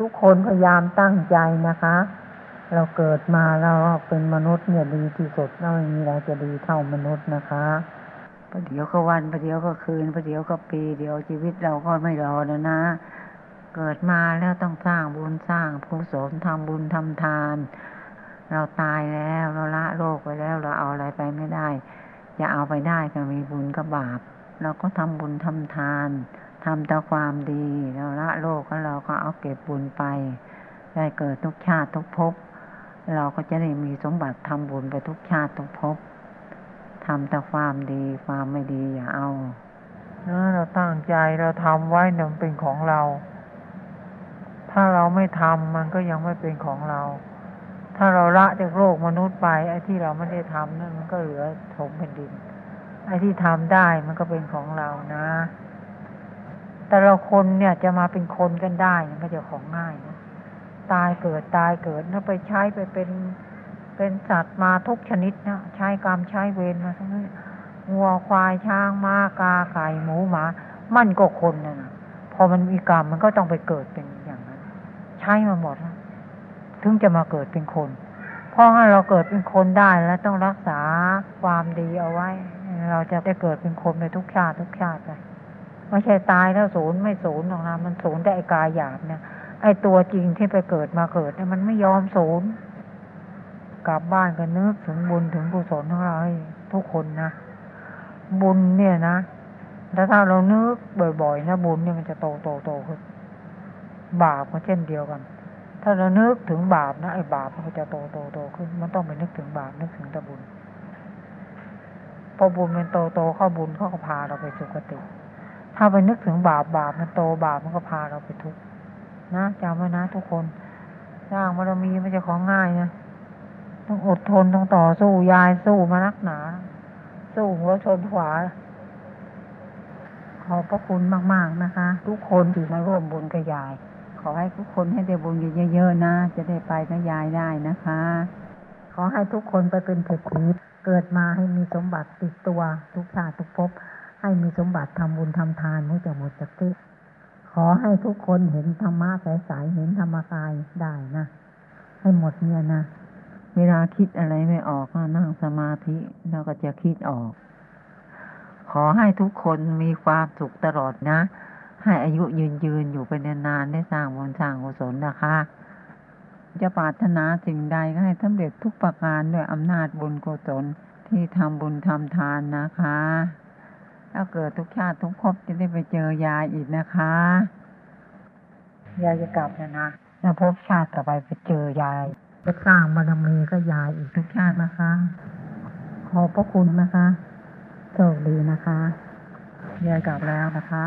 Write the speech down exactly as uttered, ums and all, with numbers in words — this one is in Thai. ทุกคนพยายามตั้งใจนะคะเราเกิดมาเราเป็นมนุษย์เนี่ยดีที่สุดแล้วไม่มีอะไรจะดีเท่ามนุษย์นะคะประเดี๋ยวก็วันประเดี๋ยวก็คืนประเดี๋ยวก็ปีเดี๋ยวชีวิตเราก็ไม่รอแล้วนะเกิดมาแล้วต้องสร้างบุญสร้างกุศลทำบุญทำทานเราตายแล้วเราละโลกไปแล้วเราเอาอะไรไปไม่ได้จะเอาไปได้ก็มีบุญกับบาปเราก็ทำบุญทำทานทำแต่ความดีเราละโลกแล้วเราก็เอาเก็บบุญไปได้เกิดทุกชาติทุกภพเราก็จะได้มีสมบัติทำบุญไปทุกชาติทุกภพทำแต่ความดีความไม่ดีอย่าเอาเราตั้งใจเราทำไว้เนี่ยมันเป็นของเราถ้าเราไม่ทำมันก็ยังไม่เป็นของเราถ้าเราละจากโลกมนุษย์ไปไอ้ที่เราไม่ได้ทำนั่นมันก็เหลือถมแผ่นดินไอ้ที่ทำได้มันก็เป็นของเรานะแต่เราคนเนี่ยจะมาเป็นคนกันได้เนี่ยไม่ใช่ของง่ายนะตายเกิดตายเกิดแล้วไปใช้ไปเป็นเป็นสัตว์มาทุกชนิดนะใช้กรรมใช้เวรมาทั้งนั้นวัวควายช้างม้ากาไก่หมูหมามันก็คนน่ะนะพอมันมีกรรมมันก็ต้องไปเกิดเป็นใช้มาหมดแล้วถึงจะมาเกิดเป็นคนเพราะงั้นเราเกิดเป็นคนได้แล้วต้องรักษาความดีเอาไว้เราจะได้เกิดเป็นคนในทุกชาติทุกชาติไปไม่ใช่ตายแล้วศูนย์ไม่ศูนย์หรอกนะมันศูนย์แต่ไอ้กายหยาบเนี่ยไอ้ตัวจริงที่ไปเกิดมาเกิดเนี่ยมันไม่ยอมศูนย์กลับบ้านก็นึกถึงบุญถึงกุศลของเราทุกคนนะบุญเนี่ยนะแล้วถ้าเรานึกบ่อยๆนะบุญเนี่ยมันจะโตโตโตขึ้นบาปก็เช่นเดียวกันถ้าเรานึกถึงบาปนะไอ้บาปมันจะโตโตโตขึ้นมันต้องไปนึกถึงบาปนึกถึงแต่บุญพอบุญมันโตโตเข้าบุญเขาก็พาเราไปสุคติถ้าไปนึกถึงบาปบาปมันโตบาปมันก็พาเราไปทุกข์นะจำไว้นะทุกคนสร้างบารมีไม่ใช่ของง่ายนะต้องอดทนต้องต่อสู้ยายสู้มานักหนาสู้หัวชนขวาขอบพระคุณมากๆนะคะทุกคนที่มาร่วมบุญกับยายขอให้ทุกคนให้ได้บุญเยอะๆนะจะได้ไปนะยายได้นะคะขอให้ทุกคนไปเป็นเศรษฐีเกิดมาให้มีสมบัติติดตัวทุกชาติทุกภพให้มีสมบัติทำบุญทำทานไม่จะหมดจากที่ขอให้ทุกคนเห็นธรรมะใสๆเห็นธรรมกายได้นะให้หมดเนี่ยนะเวลาคิดอะไรไม่ออกก็นั่งสมาธิแล้วก็จะคิดออกขอให้ทุกคนมีความสุขตลอดนะให้อายุยืนยืนอยู่เป็นนานๆได้สร้างบุญสร้างกุศลนะคะจะปรารถนาสิ่งใดก็ให้สำเร็จทุกประการด้วยอำนาจบุญกุศลที่ทำบุญทำทานนะคะแล้วเกิดทุกชาติทุกภพจะได้ไปเจอยายอีกนะคะยายจะกลับนะนะแล้วพบชาติต่อไปไปเจอยายจะสร้างบารมีก็ยายอีกทุกชาตินะคะขอบพระคุณนะคะโชคดีนะคะยายกลับแล้วนะคะ